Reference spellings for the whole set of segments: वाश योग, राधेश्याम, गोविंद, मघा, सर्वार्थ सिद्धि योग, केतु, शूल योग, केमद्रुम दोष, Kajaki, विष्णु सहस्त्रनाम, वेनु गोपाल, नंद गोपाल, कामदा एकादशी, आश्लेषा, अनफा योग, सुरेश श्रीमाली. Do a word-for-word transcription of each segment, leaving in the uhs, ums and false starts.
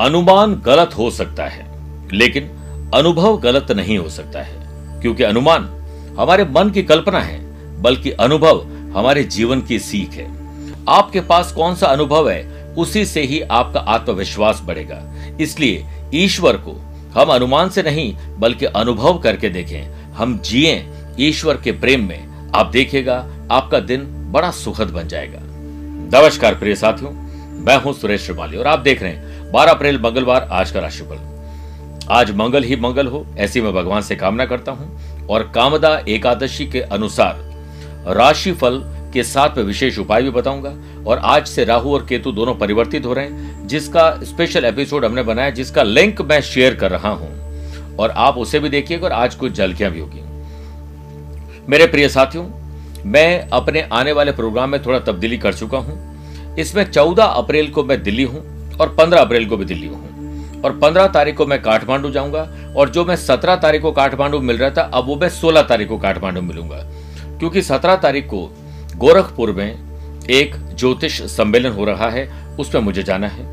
अनुमान गलत हो सकता है लेकिन अनुभव गलत नहीं हो सकता है, क्योंकि अनुमान हमारे मन की कल्पना है बल्कि अनुभव हमारे जीवन की सीख है। आपके पास कौन सा अनुभव है उसी से ही आपका आत्मविश्वास बढ़ेगा। इसलिए ईश्वर को हम अनुमान से नहीं बल्कि अनुभव करके देखें, हम जिए ईश्वर के प्रेम में। आप देखिएगा आपका दिन बड़ा सुखद बन जाएगा। नमस्कार प्रिय साथियों, मैं हूं सुरेश श्रीमाली और आप देख रहे हैं बारह अप्रैल मंगलवार आज का राशिफल। आज मंगल ही मंगल हो ऐसी मैं भगवान से कामना करता हूं और कामदा एकादशी के अनुसार राशिफल के साथ में विशेष उपाय भी बताऊंगा। और आज से राहु और केतु दोनों परिवर्तित हो रहे हैं, जिसका स्पेशल एपिसोड हमने बनाया, जिसका लिंक मैं शेयर कर रहा हूं और आप उसे भी देखिएगा। और आज कुछ झलकियां भी होगी। मेरे प्रिय साथियों, मैं अपने आने वाले प्रोग्राम में थोड़ा तब्दीली कर चुका हूं। इसमें चौदह अप्रैल को मैं दिल्ली हूं और पंद्रह अप्रैल को भी दिल्ली हूं और पंद्रह तारीख को मैं काठमांडू जाऊंगा। और जो मैं सत्रह तारीख को काठमांडू मिल रहा था, अब वो मैं सोलह तारीख को काठमांडू मिलूंगा, क्योंकि सत्रह तारीख को गोरखपुर में एक ज्योतिष सम्मेलन हो रहा है, उसमें मुझे जाना है।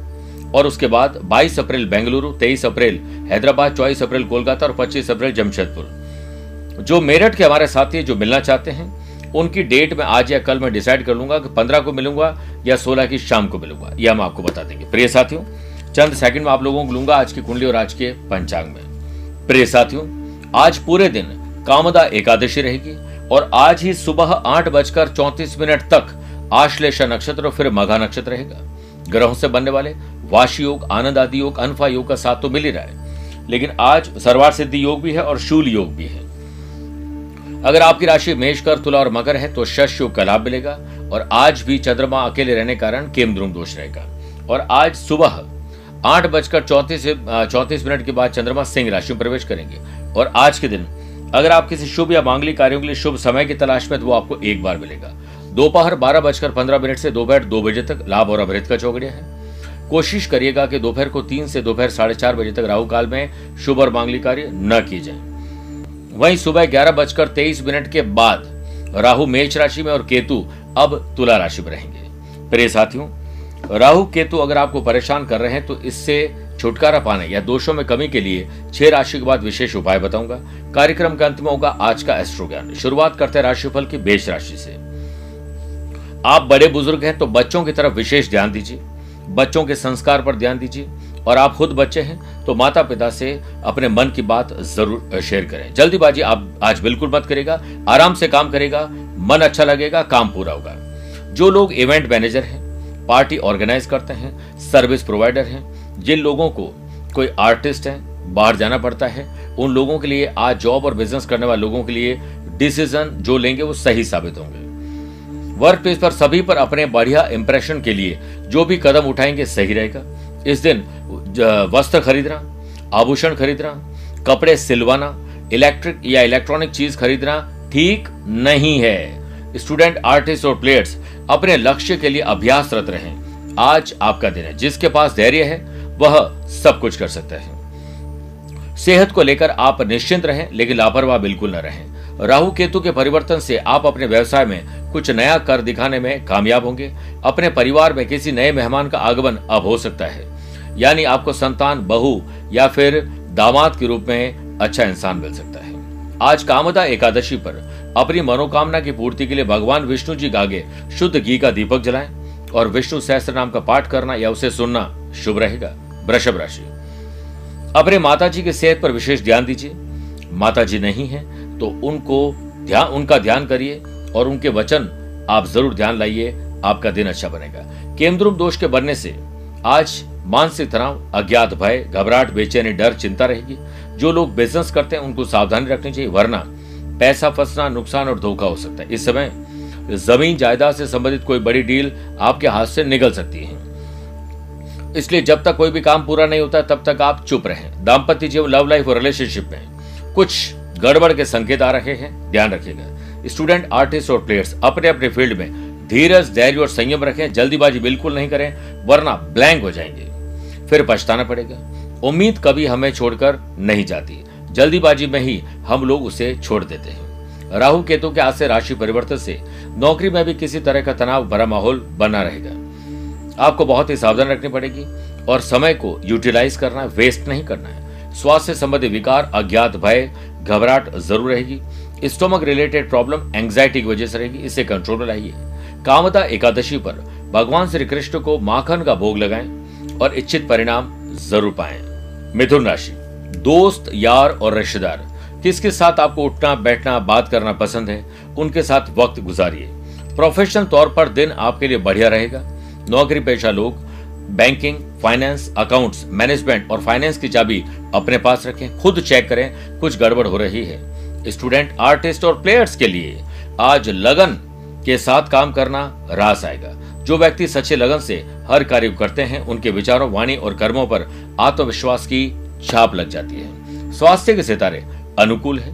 और उसके बाद बाईस अप्रैल बेंगलुरु, तेईस अप्रैल हैदराबाद, चौबीस अप्रैल कोलकाता और पच्चीस अप्रैल जमशेदपुर। जो मेरठ के हमारे साथी जो मिलना चाहते हैं उनकी डेट में आज या कल मैं डिसाइड कर लूंगा कि पंद्रह को मिलूंगा या सोलह की शाम को मिलूंगा, यह हम आपको बता देंगे। प्रिय साथियों, चंद सेकंड में आप लोगों को लूंगा आज की कुंडली और आज के पंचांग में। प्रिय साथियों, आज पूरे दिन कामदा एकादशी रहेगी और आज ही सुबह आठ बजकर चौंतीस मिनट तक आश्लेषा नक्षत्र और फिर मघा नक्षत्र रहेगा। ग्रहों से बनने वाले वाश योग, आनंद आदि योग, अनफा योग का साथ तो मिल ही रहा है, लेकिन आज सर्वार्थ सिद्धि योग भी है और शूल योग भी है। अगर आपकी राशि मेष, कर, तुला और मकर है तो शश योग का लाभ मिलेगा। और आज भी चंद्रमा अकेले रहने के कारण केमद्रुम दोष रहेगा। और आज सुबह आठ बजकर चौंतीस चौंतीस मिनट के बाद चंद्रमा सिंह राशि में प्रवेश करेंगे। और आज के दिन अगर आप किसी शुभ या मांगलिक कार्यों के लिए शुभ समय की तलाश में, तो वो आपको एक बार मिलेगा। दोपहर बारह बजकर पंद्रह मिनट से दोपहर दो बजे तक लाभ और अमृत का चौघड़िया है। कोशिश करिएगा कि दोपहर को तीन से दोपहर साढ़े चार बजे तक राहु काल में शुभ और मांगलिक कार्य न किए जाए। वहीं सुबह ग्यारह बजकर तेईस मिनट के बाद राहु मेष राशि में और केतु अब तुला राशि में रहेंगे। प्रिय साथियों, राहु केतु अगर आपको परेशान कर रहे हैं तो इससे छुटकारा पाने या दोषों में कमी के लिए छह राशि के बाद विशेष उपाय बताऊंगा। कार्यक्रम के अंत में होगा आज का एस्ट्रो ज्ञान। शुरुआत करते हैं राशिफल की मेष राशि से। आप बड़े बुजुर्ग हैं तो बच्चों की तरफ विशेष ध्यान दीजिए, बच्चों के संस्कार पर ध्यान दीजिए। और आप खुद बच्चे हैं तो माता पिता से अपने मन की बात जरूर शेयर करें। जल्दीबाजी आप आज बिल्कुल मत करेगा, आराम से काम करेगा, मन अच्छा लगेगा, काम पूरा होगा। जो लोग इवेंट मैनेजर हैं, पार्टी ऑर्गेनाइज करते हैं, सर्विस प्रोवाइडर हैं, जिन लोगों को कोई आर्टिस्ट हैं, बाहर जाना पड़ता है, उन लोगों के लिए आज जॉब और बिजनेस करने वाले लोगों के लिए डिसीजन जो लेंगे वो सही साबित होंगे। वर्क प्लेस पर सभी पर अपने बढ़िया इंप्रेशन के लिए जो भी कदम उठाएंगे सही रहेगा। इस दिन वस्त्र खरीदना, आभूषण खरीदना, कपड़े सिलवाना, इलेक्ट्रिक या इलेक्ट्रॉनिक चीज खरीदना ठीक नहीं है। स्टूडेंट, आर्टिस्ट और प्लेयर्स अपने लक्ष्य के लिए अभ्यासरत रहें। आज आपका दिन है, जिसके पास धैर्य है वह सब कुछ कर सकता है। सेहत को लेकर आप निश्चिंत रहें, लेकिन लापरवाह बिल्कुल न रहें। राहु केतु के परिवर्तन से आप अपने व्यवसाय में कुछ नया कर दिखाने में कामयाब होंगे। अपने परिवार में किसी नए मेहमान का आगमन अब हो सकता है, यानी आपको संतान, बहू या फिर दामाद के रूप में अच्छा इंसान मिल सकता है। आज कामदा एकादशी पर अपनी मनोकामना की पूर्ति के लिए भगवान विष्णु जी आगे शुद्ध घी का दीपक जलाएं और विष्णु सहस्त्रनाम का पाठ करना या उसे सुनना शुभ रहेगा। वृषभ राशि, अपने माताजी की सेहत पर विशेष ध्यान दीजिए। माताजी नहीं है तो उनको ध्यान उनका ध्यान करिए और उनके वचन आप जरूर ध्यान लाइए, आपका दिन अच्छा बनेगा। केमद्रुम दोष के बनने से आज मानसिक तनाव, अज्ञात भय, घबराहट, बेचैनी, डर, चिंता रहेगी। जो लोग बिजनेस करते हैं उनको सावधानी रखनी चाहिए, वरना पैसा फंसना, नुकसान और धोखा हो सकता है। इस समय जमीन जायदाद से संबंधित कोई बड़ी डील आपके हाथ से निकल सकती है, इसलिए जब तक कोई भी काम पूरा नहीं होता तब तक आप चुप रहें। दाम्पत्य जीवन, लव लाइफ और रिलेशनशिप में कुछ गड़बड़ के संकेत आ रहे हैं, ध्यान रखिएगा। स्टूडेंट, आर्टिस्ट और प्लेयर्स अपने अपने फील्ड में धीरज, धैर्य और संयम रखें। जल्दीबाजी बिल्कुल नहीं करें, वरना ब्लैंक हो जाएंगे, फिर पछताना पड़ेगा। उम्मीद कभी हमें छोड़कर नहीं जाती, जल्दीबाजी में ही हम लोग उसे छोड़ देते हैं। राहु केतु के आज से राशि परिवर्तन से नौकरी में भी किसी तरह का तनाव भरा माहौल बना रहेगा, आपको बहुत ही सावधान रखनी पड़ेगी। और समय को यूटिलाइज करना है, वेस्ट नहीं करना है। स्वास्थ्य संबंधी विकार, अज्ञात भय, घबराहट जरूर रहेगी। स्टोमक रिलेटेड प्रॉब्लम एंग्जाइटी की वजह से रहेगी, इससे कंट्रोल में लाइए। कामदा एकादशी पर भगवान श्री कृष्ण को माखन का भोग लगाएं और इच्छित परिणाम जरूर पाएं। मिथुन राशि, दोस्त, यार और रिश्तेदार किसके साथ आपको उठना बैठना बात करना पसंद है, उनके साथ वक्त गुजारिए। प्रोफेशनल तौर पर दिन आपके लिए बढ़िया रहेगा। नौकरी पेशा लोग बैंकिंग, फाइनेंस, अकाउंट्स, मैनेजमेंट और फाइनेंस की चाबी अपने पास रखें, खुद चेक करें कुछ गड़बड़ हो रही है। स्टूडेंट, आर्टिस्ट और प्लेयर्स के लिए आज लगन के साथ काम करना रास आएगा। जो व्यक्ति सच्चे लगन से हर कार्य करते हैं, उनके विचारों, वाणी और कर्मों पर आत्मविश्वास की छाप लग जाती है। स्वास्थ्य के सितारे अनुकूल है,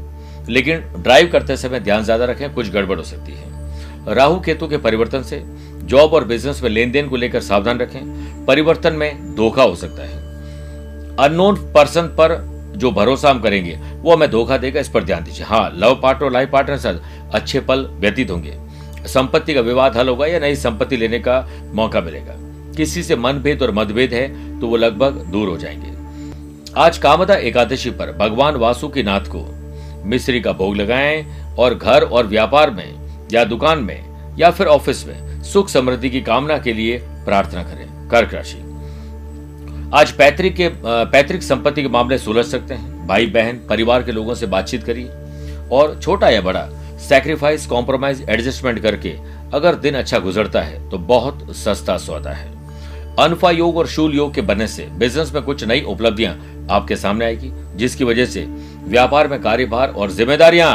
लेकिन ड्राइव करते समय ध्यान ज्यादा रखें, कुछ गड़बड़ हो सकती है। राहु केतु के परिवर्तन से जॉब और बिजनेस में लेन देन को लेकर सावधान रखें, परिवर्तन में धोखा हो सकता है। अननोन पर्सन पर जो भरोसा हम करेंगे वो हमें धोखा देगा, इस पर ध्यान दीजिए। हाँ, लव पार्टनर और लाइफ पार्टनर के साथ अच्छे पल व्यतीत होंगे। संपत्ति का विवाद हल होगा या नई संपत्ति लेने का मौका मिलेगा। किसी से मनभेद और मतभेद है तो वो लगभग दूर हो जाएंगे। आज कामदा एकादशी पर भगवान वासु की नाथ को मिश्री का भोग लगाएं और घर और व्यापार में या दुकान में या फिर ऑफिस में सुख समृद्धि की कामना के लिए प्रार्थना करें। कर्क राशि, आज पैतृक के पैतृक संपत्ति के मामले सुलझ सकते हैं। भाई बहन परिवार के लोगों से बातचीत करिए और छोटा या बड़ा सैक्रिफाइस, कॉम्प्रोमाइज, एडजस्टमेंट करके अगर दिन अच्छा गुजरता है तो बहुत सस्ता सौदा है। अनफा योग और शूल योग के बनने से बिजनेस में कुछ नई उपलब्धियां आपके सामने आएगी, जिसकी वजह से व्यापार में कार्यभार और जिम्मेदारियां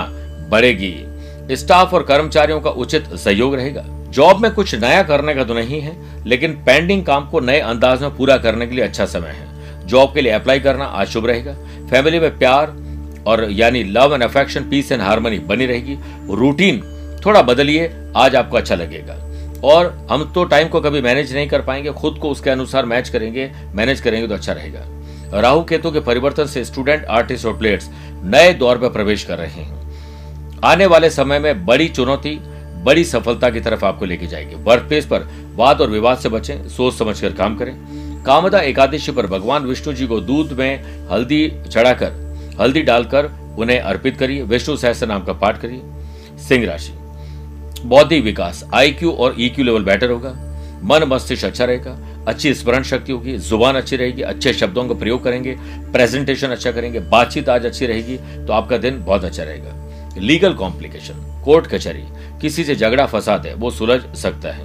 बढ़ेगी। स्टाफ और कर्मचारियों का उचित सहयोग रहेगा। जॉब में कुछ नया करने का तो नहीं है, लेकिन पेंडिंग काम को नए अंदाज में पूरा करने के लिए अच्छा समय है। जॉब के लिए अप्लाई करना आज शुभ रहेगा। फैमिली में प्यार और यानी love and affection, peace and harmony बनी रहेगी। रूटीन थोड़ा बदलिए, आज आपको अच्छा लगेगा। और हम तो टाइम को कभी मैनेज नहीं कर पाएंगे, खुद को उसके अनुसार मैच करेंगे, मैनेज करेंगे तो अच्छा रहेगा। राहु केतु के परिवर्तन से स्टूडेंट, आर्टिस्ट और प्लेयर्स नए दौर पर प्रवेश कर रहे हैं। आने वाले समय में बड़ी चुनौती बड़ी सफलता की तरफ आपको लेके जाएगी। वर्क प्लेस पर वाद और विवाद से बचें, सोच समझ कर काम करें। कामदा एकादशी पर भगवान विष्णु जी को दूध में हल्दी चढ़ाकर हल्दी डालकर उन्हें अर्पित करिए। विष्णु सहस्त्रनाम का पाठ करिए। सिंह राशि, बौद्धिक विकास, आईक्यू और ईक्यू लेवल बेटर होगा। मन मस्तिष्क अच्छा रहेगा, अच्छी स्मरण शक्ति होगी, जुबान अच्छी रहेगी, अच्छे शब्दों का प्रयोग करेंगे, प्रेजेंटेशन अच्छा करेंगे, बातचीत आज अच्छी रहेगी तो आपका दिन बहुत अच्छा रहेगा। लीगल कॉम्प्लिकेशन, कोर्ट कचहरी, किसी से झगड़ा फसाद है वो सुलझ सकता है।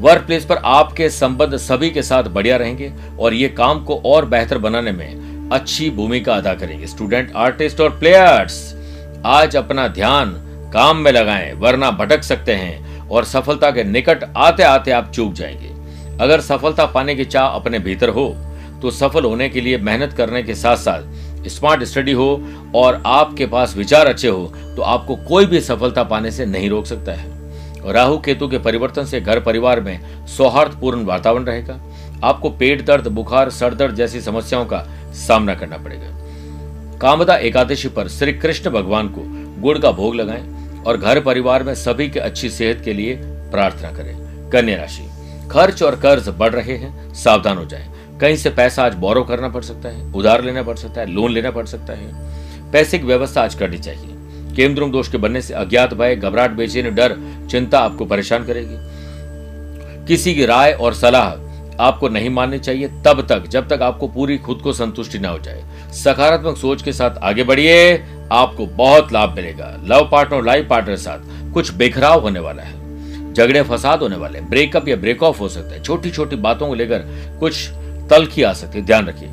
वर्क प्लेस पर आपके संबंध सभी के साथ बढ़िया रहेंगे और ये काम को और बेहतर बनाने में अच्छी भूमिका अदा करेंगे। स्टूडेंट, आर्टिस्ट और प्लेयर्स आज अपना ध्यान काम में लगाएं, वरना भटक सकते हैं और सफलता के निकट आते आते आप चूक जाएंगे। अगर सफलता पाने की चाह अपने भीतर हो तो सफल होने के लिए मेहनत करने के साथ साथ स्मार्ट स्टडी हो और आपके पास विचार अच्छे हो तो आपको कोई भी सफलता पाने से नहीं रोक सकता है। राहु केतु के परिवर्तन से घर परिवार में सौहार्दपूर्ण वातावरण रहेगा। आपको पेट दर्द, बुखार, सर दर्द जैसी समस्याओं का सामना करना पड़ेगा। कामदा एकादशी पर श्री कृष्ण भगवान को गुड़ का भोग लगाएं और घर परिवार में सभी के अच्छी सेहत के लिए प्रार्थना करें। कन्या राशि, खर्च और कर्ज बढ़ रहे हैं, सावधान हो जाएं। कहीं से पैसा आज बोरो करना पड़ सकता है, उधार लेना पड़ सकता है, लोन लेना पड़ सकता है। पैसे की व्यवस्था आज करनी चाहिए। केमद्रुम दोष के बनने से अज्ञात भय, घबराहट, बेचैनी, डर, चिंता आपको परेशान करेगी। किसी की राय और सलाह आपको नहीं माननी चाहिए तब तक जब तक आपको पूरी खुद को संतुष्टि ना हो जाए। सकारात्मक सोच के साथ आगे बढ़िए, आपको बहुत लाभ मिलेगा। लव पार्टनर और लाइफ पार्टनर के साथ कुछ बिखराव होने वाला है, झगड़े फसाद होने वाले, ब्रेकअप या ब्रेक ऑफ हो सकता है। छोटी छोटी बातों को लेकर कुछ तलखी आ सकती है, ध्यान रखिए।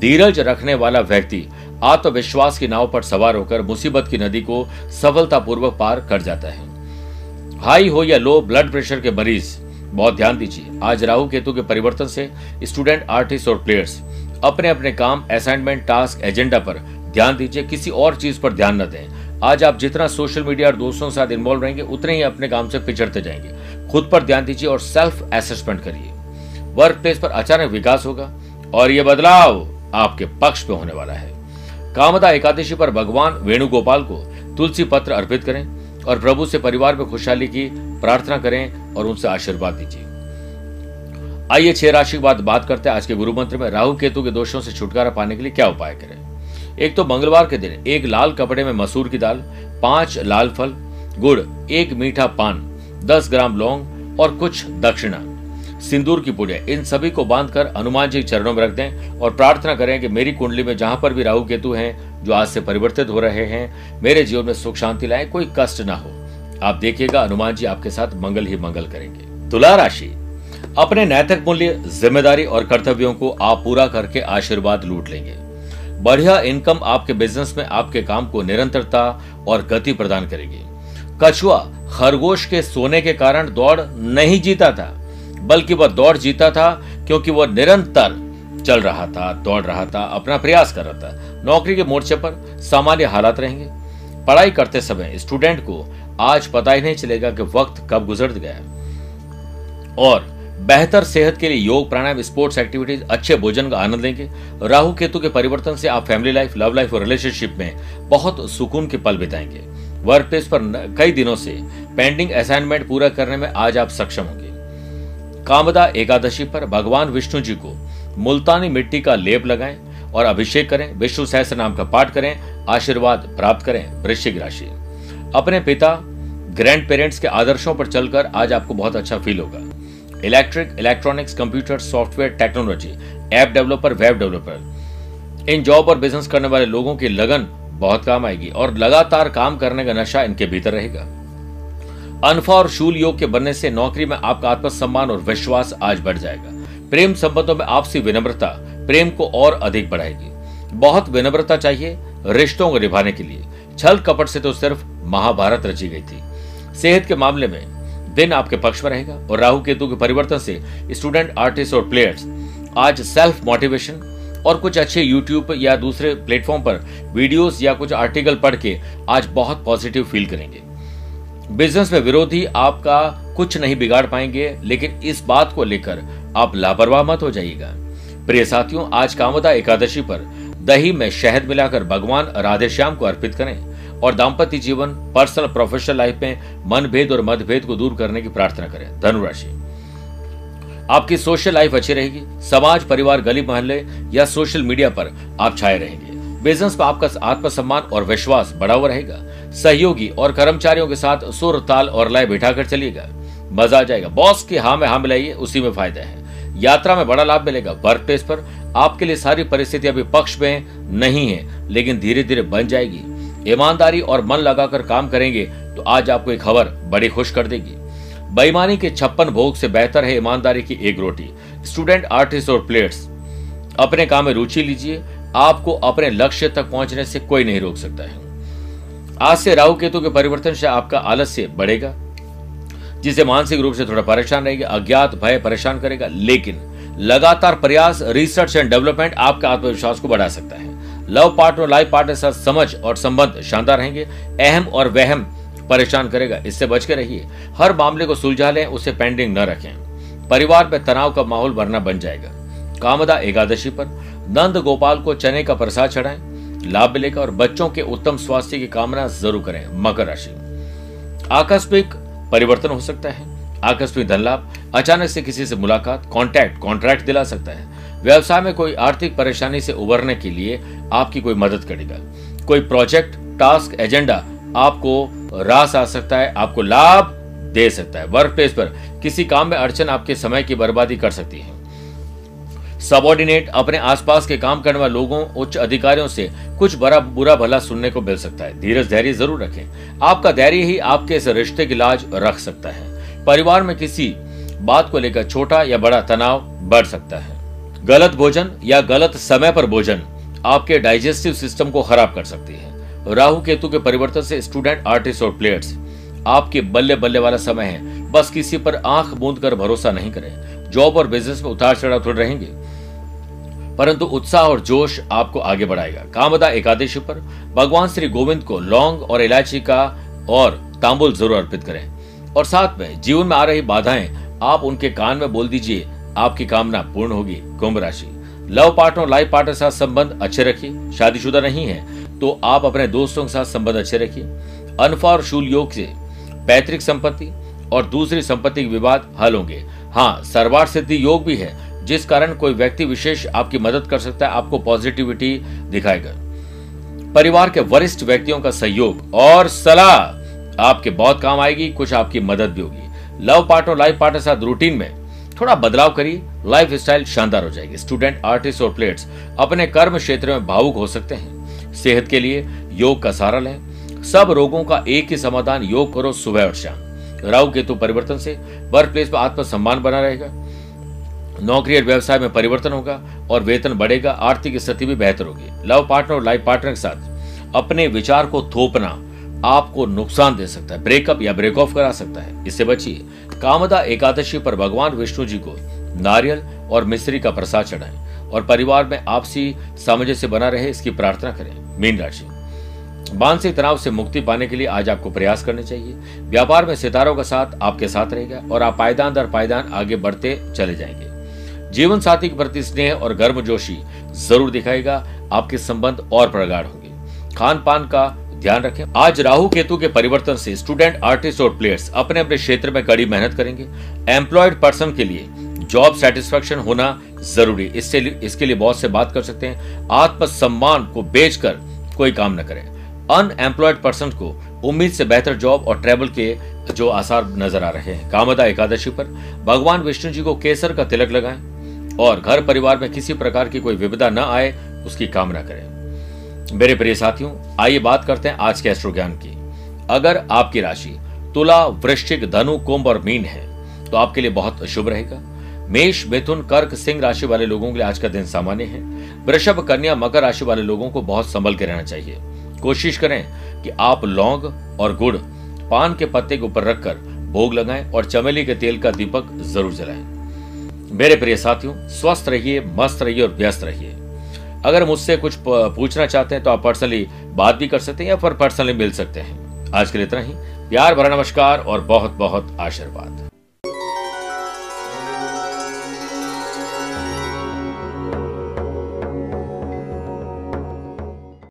धीरज रखने वाला व्यक्ति आत्मविश्वास की नाव पर सवार होकर मुसीबत की नदी को सफलतापूर्वक पार कर जाता है। हाई हो या लो ब्लड प्रेशर के मरीज बहुत ध्यान दीजिए। आज राहु केतु के परिवर्तन से स्टूडेंट, आर्टिस्ट और प्लेयर्स अपने अपने काम, असाइनमेंट, टास्क, एजेंडा पर ध्यान दीजिए, किसी और चीज पर ध्यान न दें। आज आप जितना सोशल मीडिया और दोस्तों के साथ इन्वॉल्व रहेंगे उतने ही अपने काम से पिछड़ते जाएंगे। खुद पर ध्यान दीजिए और सेल्फ असेसमेंट करिए। वर्क प्लेस पर अचानक विकास होगा और ये बदलाव आपके पक्ष में होने वाला है। कामदा एकादशी पर भगवान वेनु गोपाल को तुलसी पत्र अर्पित करें और प्रभु से परिवार में खुशहाली की प्रार्थना करें और उनसे आशीर्वाद दीजिए। आइए छह राशि के बाद बात करते हैं आज के गुरु मंत्र में राहु केतु के दोषों से छुटकारा पाने के लिए क्या उपाय करें। एक तो मंगलवार के दिन एक लाल कपड़े में मसूर की दाल, पांच लाल फल, गुड़, एक मीठा पान, दस ग्राम लौंग और कुछ दक्षिणा, सिंदूर की पूजा, इन सभी को बांधकर हनुमान जी चरणों में रख दें और प्रार्थना करें कि मेरी कुंडली में जहां पर भी राहु केतु हैं जो आज से परिवर्तित हो रहे हैं मेरे जीवन में सुख शांति लाए, कोई कष्ट ना हो। आप देखिएगा हनुमान जी आपके साथ मंगल ही मंगल करेंगे। तुला राशि, अपने नैतिक मूल्य, जिम्मेदारी और कर्तव्यों को आप पूरा करके आशीर्वाद लूट लेंगे। बढ़िया इनकम आपके बिजनेस में आपके काम को निरंतरता और गति प्रदान करेगी। कछुआ खरगोश के सोने के कारण दौड़ नहीं जीता था, बल्कि वह दौड़ जीता था क्योंकि वह निरंतर चल रहा था, दौड़ रहा था, अपना प्रयास कर रहा था। नौकरी के मोर्चे पर सामान्य हालात रहेंगे। पढ़ाई करते समय स्टूडेंट को आज पता ही नहीं चलेगा कि वक्त कब गुजर गया। और बेहतर सेहत के लिए योग, प्राणायाम, स्पोर्ट्स एक्टिविटीज, अच्छे भोजन का आनंद लेंगे। राहु केतु के परिवर्तन से आप फैमिली लाइफ, लव लाइफ और रिलेशनशिप में बहुत सुकून के पल बिताएंगे। वर्क प्लेस पर कई दिनों से पेंडिंग असाइनमेंट पूरा करने में आज आप सक्षम होंगे। कामदा एकादशी पर भगवान विष्णु जी को मुल्तानी मिट्टी का लेप लगाएं और अभिषेक करें। विष्णु सहस्त्रनाम का पाठ करें, आशीर्वाद प्राप्त करें। वृश्चिक राशि, अपने पिता ग्रैंड पेरेंट्स के आदर्शों पर चलकर आज आपको बहुत अच्छा फील होगा। Electric, electronics, computer, software, technology, app developer, web developer, इन जॉब और बिजनेस करने वाले लोगों की लगन बहुत काम आएगी और लगातार काम करने का नशा इनके भीतर रहेगा। अनफा और शूल योग के बनने से नौकरी में आपका आत्मसम्मान और विश्वास आज बढ़ जाएगा। प्रेम संबंधों में आपसी विनम्रता प्रेम को और अधिक बढ़ाएगी। बहुत विनम्रता चाहिए रिश्तों को निभाने के लिए। छल कपट से तो सिर्फ महाभारत रची गई थी। सेहत के मामले में दिन आपके पक्ष में रहेगा और राहु केतु के परिवर्तन से स्टूडेंट, आर्टिस्ट और प्लेयर्स आज सेल्फ मोटिवेशन और कुछ अच्छे यूट्यूब या दूसरे प्लेटफॉर्म पर वीडियोस या कुछ आर्टिकल पढ़ के आज बहुत पॉजिटिव फील करेंगे। बिजनेस में विरोधी आपका कुछ नहीं बिगाड़ पाएंगे, लेकिन इस बात को लेकर आप लापरवाह मत हो जाइएगा। प्रिय साथियों, आज कामदा एकादशी पर दही में शहद मिलाकर भगवान राधेश्याम को अर्पित करें और दाम्पत्य जीवन, पर्सनल, प्रोफेशनल लाइफ में मनभेद और मतभेद को दूर करने की प्रार्थना करें। धनुराशि, आपकी सोशल लाइफ अच्छी रहेगी। समाज, परिवार, गली मोहल्ले या सोशल मीडिया पर आप छाए रहेंगे। बिजनेस में आपका आत्मसम्मान और विश्वास बढ़ा हुआ रहेगा। सहयोगी और कर्मचारियों के साथ सुर, ताल और लय बिठाकर चलिएगा, मजा आ जाएगा। बॉस की हाँ में हाँ मिलाइए, उसी में फायदा है। यात्रा में बड़ा लाभ मिलेगा। वर्क प्लेस पर आपके लिए सारी परिस्थितियां अभी पक्ष में नहीं है, लेकिन धीरे धीरे बन जाएगी। ईमानदारी और मन लगाकर काम करेंगे तो आज आपको एक खबर बड़ी खुश कर देगी। बेईमानी के छप्पन भोग से बेहतर है ईमानदारी की एक रोटी। स्टूडेंट, आर्टिस्ट और प्लेयर्स, अपने काम में रुचि लीजिए। आपको अपने लक्ष्य तक पहुंचने से कोई नहीं रोक सकता है। आज से राहु केतु के परिवर्तन से आपका आलस्य बढ़ेगा, जिससे मानसिक रूप से थोड़ा परेशान रहेगा। अज्ञात भय परेशान करेगा, लेकिन लगातार प्रयास, रिसर्च एंड डेवलपमेंट आपका आत्मविश्वास को बढ़ा सकता है। लव पार्टनर, लाइफ पार्टनर के साथ समझ और संबंध शानदार रहेंगे। अहम और वहम परेशान करेगा, इससे बच के रहिए। हर मामले को सुलझा लें, उसे पेंडिंग न रखें। परिवार में तनाव का माहौल वरना बन जाएगा। कामदा एकादशी पर नंद गोपाल को चने का प्रसाद चढ़ाएं, लाभ मिलेगा और बच्चों के उत्तम स्वास्थ्य की कामना जरूर करें। मकर राशि, आकस्मिक परिवर्तन हो सकता है। आकस्मिक धन लाभ, अचानक से किसी से मुलाकात, कॉन्टैक्ट, कॉन्ट्रैक्ट दिला सकता है। व्यवसाय में कोई आर्थिक परेशानी से उबरने के लिए आपकी कोई मदद करेगा। कोई प्रोजेक्ट, टास्क, एजेंडा आपको रास आ सकता है, आपको लाभ दे सकता है। वर्क प्लेस पर किसी काम में अड़चन आपके समय की बर्बादी कर सकती है। सबॉर्डिनेट, अपने आसपास के काम करने वाले लोगों, उच्च अधिकारियों से कुछ बड़ा बुरा भला सुनने को मिल सकता है। धीरज धैर्य जरूर रखें, आपका धैर्य ही आपके इस रिश्ते की लाज रख सकता है। परिवार में किसी बात को लेकर छोटा या बड़ा तनाव बढ़ सकता है। गलत भोजन या गलत समय पर भोजन आपके डाइजेस्टिव सिस्टम को खराब कर सकती है। राहु केतु के परिवर्तन से स्टूडेंट, आर्टिस्ट और प्लेयर्स, आपके बल्ले बल्ले वाला समय है, बस किसी पर आंख मूंद कर भरोसा नहीं करें। जॉब और बिजनेस में उतार चढ़ाव थोड़े रहेंगे, परंतु उत्साह और जोश आपको आगे बढ़ाएगा। कामदा एकादशी पर भगवान श्री गोविंद को लौंग और इलायची का और तांबुल जरूर अर्पित करें और साथ में जीवन में आ रही बाधाएं आप उनके कान में बोल दीजिए, आपकी कामना पूर्ण होगी। कुंभ राशि, लव पार्टनर, लाइफ पार्टनर के साथ संबंध अच्छे रखिए। शादीशुदा नहीं है तो आप अपने दोस्तों के साथ संबंध अच्छे रखिए। अनफा और शूल योग से पैतृक संपत्ति और दूसरी संपत्ति के विवाद हल होंगे। हाँ, सर्वार्थ सिद्धि योग भी है, जिस कारण कोई व्यक्ति विशेष आपकी मदद कर सकता है, आपको पॉजिटिविटी दिखाएगा। परिवार के वरिष्ठ व्यक्तियों का सहयोग और सलाह आपके बहुत काम आएगी, कुछ आपकी मदद भी होगी। लव पार्टनर लाइफ पार्टनर साथ रूटीन में थोड़ा बदलाव करिए, लाइफ स्टाइल शानदार हो जाएगी। स्टूडेंट, आर्टिस्ट और प्लेयर्स अपने कर्म क्षेत्र में भावुक हो सकते हैं। सेहत के लिए योग का सहारा लें। सब रोगों का एक ही समाधान, योग करो सुबह और शाम। राहु केतु परिवर्तन से वर्क प्लेस पर आत्मसम्मान बना रहेगा। नौकरी और व्यवसाय में परिवर्तन होगा और वेतन बढ़ेगा। आर्थिक स्थिति भी बेहतर होगी। लव पार्टनर और लाइफ पार्टनर के साथ अपने विचार को थोपना आपको नुकसान दे सकता है, ब्रेकअप या ब्रेक ऑफ करा सकता है, इससे बचिए। कामदा एकादशी पर भगवान विष्णु जी को नारियल और मिश्री का प्रसाद चढ़ाएं और परिवार में आपसी सामंजस्य बना रहे, इसकी प्रार्थना करें। मीन राशि, मानसिक तनाव से मुक्ति पाने के लिए आज आपको प्रयास करने चाहिए। व्यापार में सितारों का साथ आपके साथ रहेगा और आप पायदान दर पायदान आगे बढ़ते चले जाएंगे। जीवन साथी के प्रति स्नेह और गर्मजोशी जरूर दिखाएगा। आपके संबंध और प्रगाढ़ होंगे। खान पान का ध्यान रखें। आज राहु केतु के परिवर्तन से स्टूडेंट, आर्टिस्ट और प्लेयर्स अपने अपने क्षेत्र में कड़ी मेहनत करेंगे। एम्प्लॉयड पर्सन के लिए जॉब सेटिस्फेक्शन होना जरूरी, इससे इसके लिए बॉस से बात कर सकते हैं। आत्मसम्मान को बेचकर कोई काम न करें। अनएम्प्लॉयड पर्सन को उम्मीद से बेहतर जॉब और ट्रैवल के जो आसार नजर आ रहे हैं। कामदा एकादशी पर भगवान विष्णु जी को केसर का तिलक लगाएं और घर परिवार में किसी प्रकार की कोई विपदा न आए, उसकी कामना करें। मेरे प्रिय साथियों, आइए बात करते हैं आज के एस्ट्रो ज्ञान की। अगर आपकी राशि तुला, वृश्चिक, धनु, कुंभ और मीन है तो आपके लिए बहुत शुभ रहेगा। मेष, मिथुन, कर्क, सिंह राशि वाले लोगों के लिए आज का दिन सामान्य है। वृषभ, कन्या, मकर राशि वाले लोगों को बहुत संभल के रहना चाहिए। कोशिश करें कि आप लौंग और गुड़ पान के पत्ते के ऊपर रखकर भोग लगाएं और चमेली के तेल का दीपक जरूर जलाएं। मेरे प्रिय साथियों, स्वस्थ रहिए, मस्त रहिए और व्यस्त रहिए। अगर मुझसे कुछ पूछना चाहते हैं तो आप पर्सनली बात भी कर सकते हैं या फिर पर्सनली मिल सकते हैं। आज के लिए इतना ही। प्यार भरा नमस्कार और बहुत बहुत आशीर्वाद।